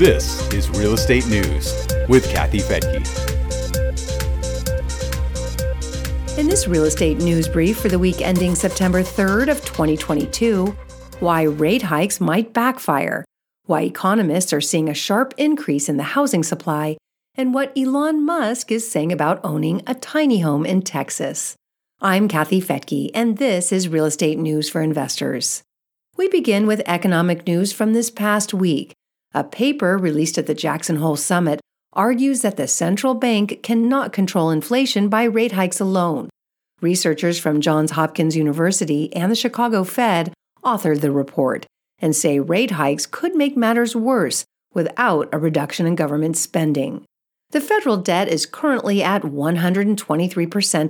This is Real Estate News with Kathy Fettke. In this Real Estate News Brief for the week ending September 3rd of 2022, why rate hikes might backfire, why economists are seeing a sharp increase in the housing supply, and what Elon Musk is saying about owning a tiny home in Texas. I'm Kathy Fettke, and this is Real Estate News for Investors. We begin with economic news from this past week. A paper released at the Jackson Hole Summit argues that the central bank cannot control inflation by rate hikes alone. Researchers from Johns Hopkins University and the Chicago Fed authored the report and say rate hikes could make matters worse without a reduction in government spending. The federal debt is currently at 123%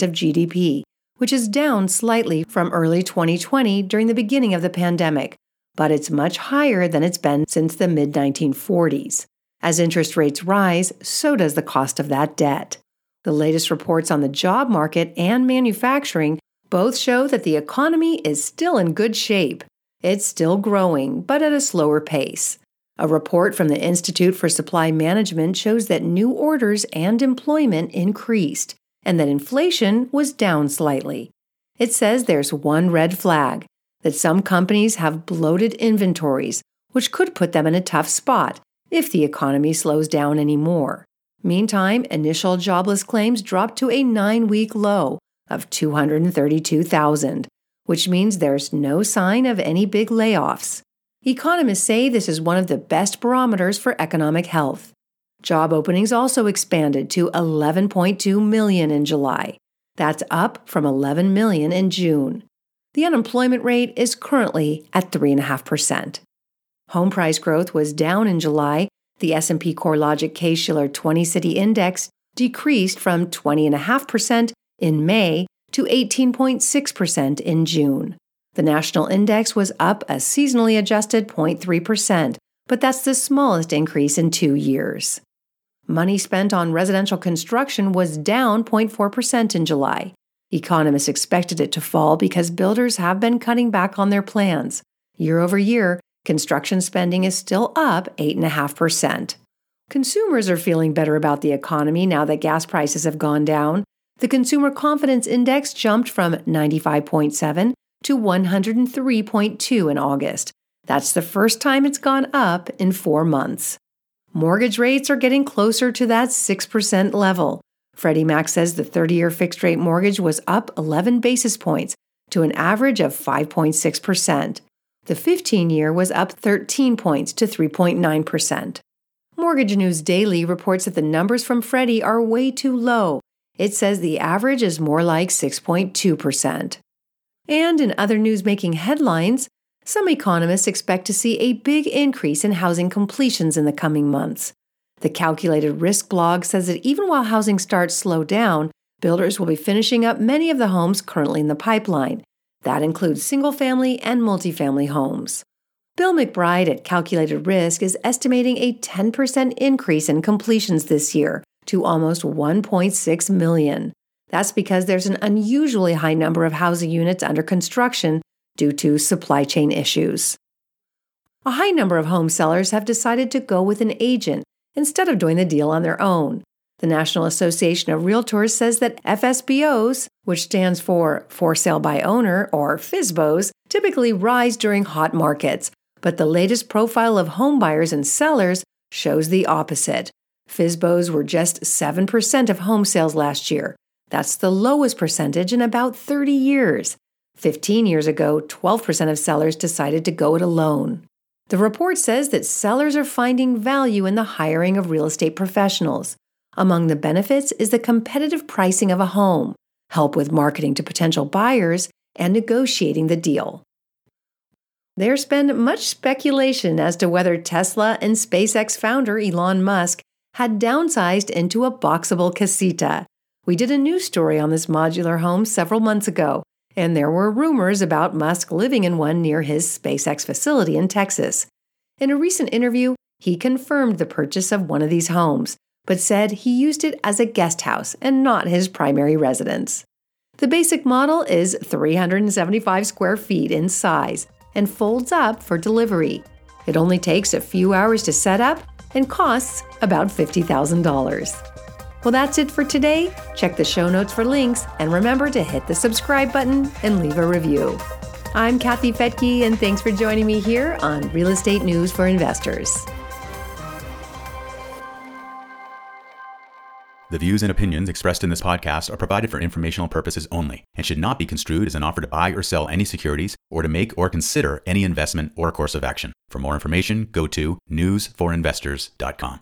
of GDP, which is down slightly from early 2020 during the beginning of the pandemic, but it's much higher than it's been since the mid-1940s. As interest rates rise, so does the cost of that debt. The latest reports on the job market and manufacturing both show that the economy is still in good shape. It's still growing, but at a slower pace. A report from the Institute for Supply Management shows that new orders and employment increased, and that inflation was down slightly. It says there's one red flag: that some companies have bloated inventories, which could put them in a tough spot if the economy slows down anymore. Meantime, initial jobless claims dropped to a 9-week low of 232,000, which means there's no sign of any big layoffs. Economists say this is one of the best barometers for economic health. Job openings also expanded to 11.2 million in July. That's up from 11 million in June. The unemployment rate is currently at 3.5%. Home price growth was down in July. The S&P CoreLogic Case-Shiller 20-City Index decreased from 20.5% in May to 18.6% in June. The national index was up a seasonally adjusted 0.3%, but that's the smallest increase in 2 years. Money spent on residential construction was down 0.4% in July. Economists expected it to fall because builders have been cutting back on their plans. Year over year, construction spending is still up 8.5%. Consumers are feeling better about the economy now that gas prices have gone down. The Consumer Confidence Index jumped from 95.7 to 103.2 in August. That's the first time it's gone up in 4 months. Mortgage rates are getting closer to that 6% level. Freddie Mac says the 30-year fixed-rate mortgage was up 11 basis points to an average of 5.6%. The 15-year was up 13 points to 3.9%. Mortgage News Daily reports that the numbers from Freddie are way too low. It says the average is more like 6.2%. And in other news-making headlines, some economists expect to see a big increase in housing completions in the coming months. The Calculated Risk blog says that even while housing starts slow down, builders will be finishing up many of the homes currently in the pipeline. That includes single-family and multifamily homes. Bill McBride at Calculated Risk is estimating a 10% increase in completions this year to almost 1.6 million. That's because there's an unusually high number of housing units under construction due to supply chain issues. A high number of home sellers have decided to go with an agent instead of doing the deal on their own. The National Association of Realtors says that FSBOs, which stands for Sale by Owner, or FSBOs, typically rise during hot markets, but the latest profile of homebuyers and sellers shows the opposite. FSBOs were just 7% of home sales last year. That's the lowest percentage in about 30 years. 15 years ago, 12% of sellers decided to go it alone. The report says that sellers are finding value in the hiring of real estate professionals. Among the benefits is the competitive pricing of a home, help with marketing to potential buyers, and negotiating the deal. There's been much speculation as to whether Tesla and SpaceX founder Elon Musk had downsized into a boxable casita. We did a news story on this modular home several months ago, and there were rumors about Musk living in one near his SpaceX facility in Texas. In a recent interview, he confirmed the purchase of one of these homes, but said he used it as a guest house and not his primary residence. The basic model is 375 square feet in size and folds up for delivery. It only takes a few hours to set up and costs about $50,000. Well, that's it for today. Check the show notes for links, and remember to hit the subscribe button and leave a review. I'm Kathy Fettke, and thanks for joining me here on Real Estate News for Investors. The views and opinions expressed in this podcast are provided for informational purposes only and should not be construed as an offer to buy or sell any securities or to make or consider any investment or course of action. For more information, go to newsforinvestors.com.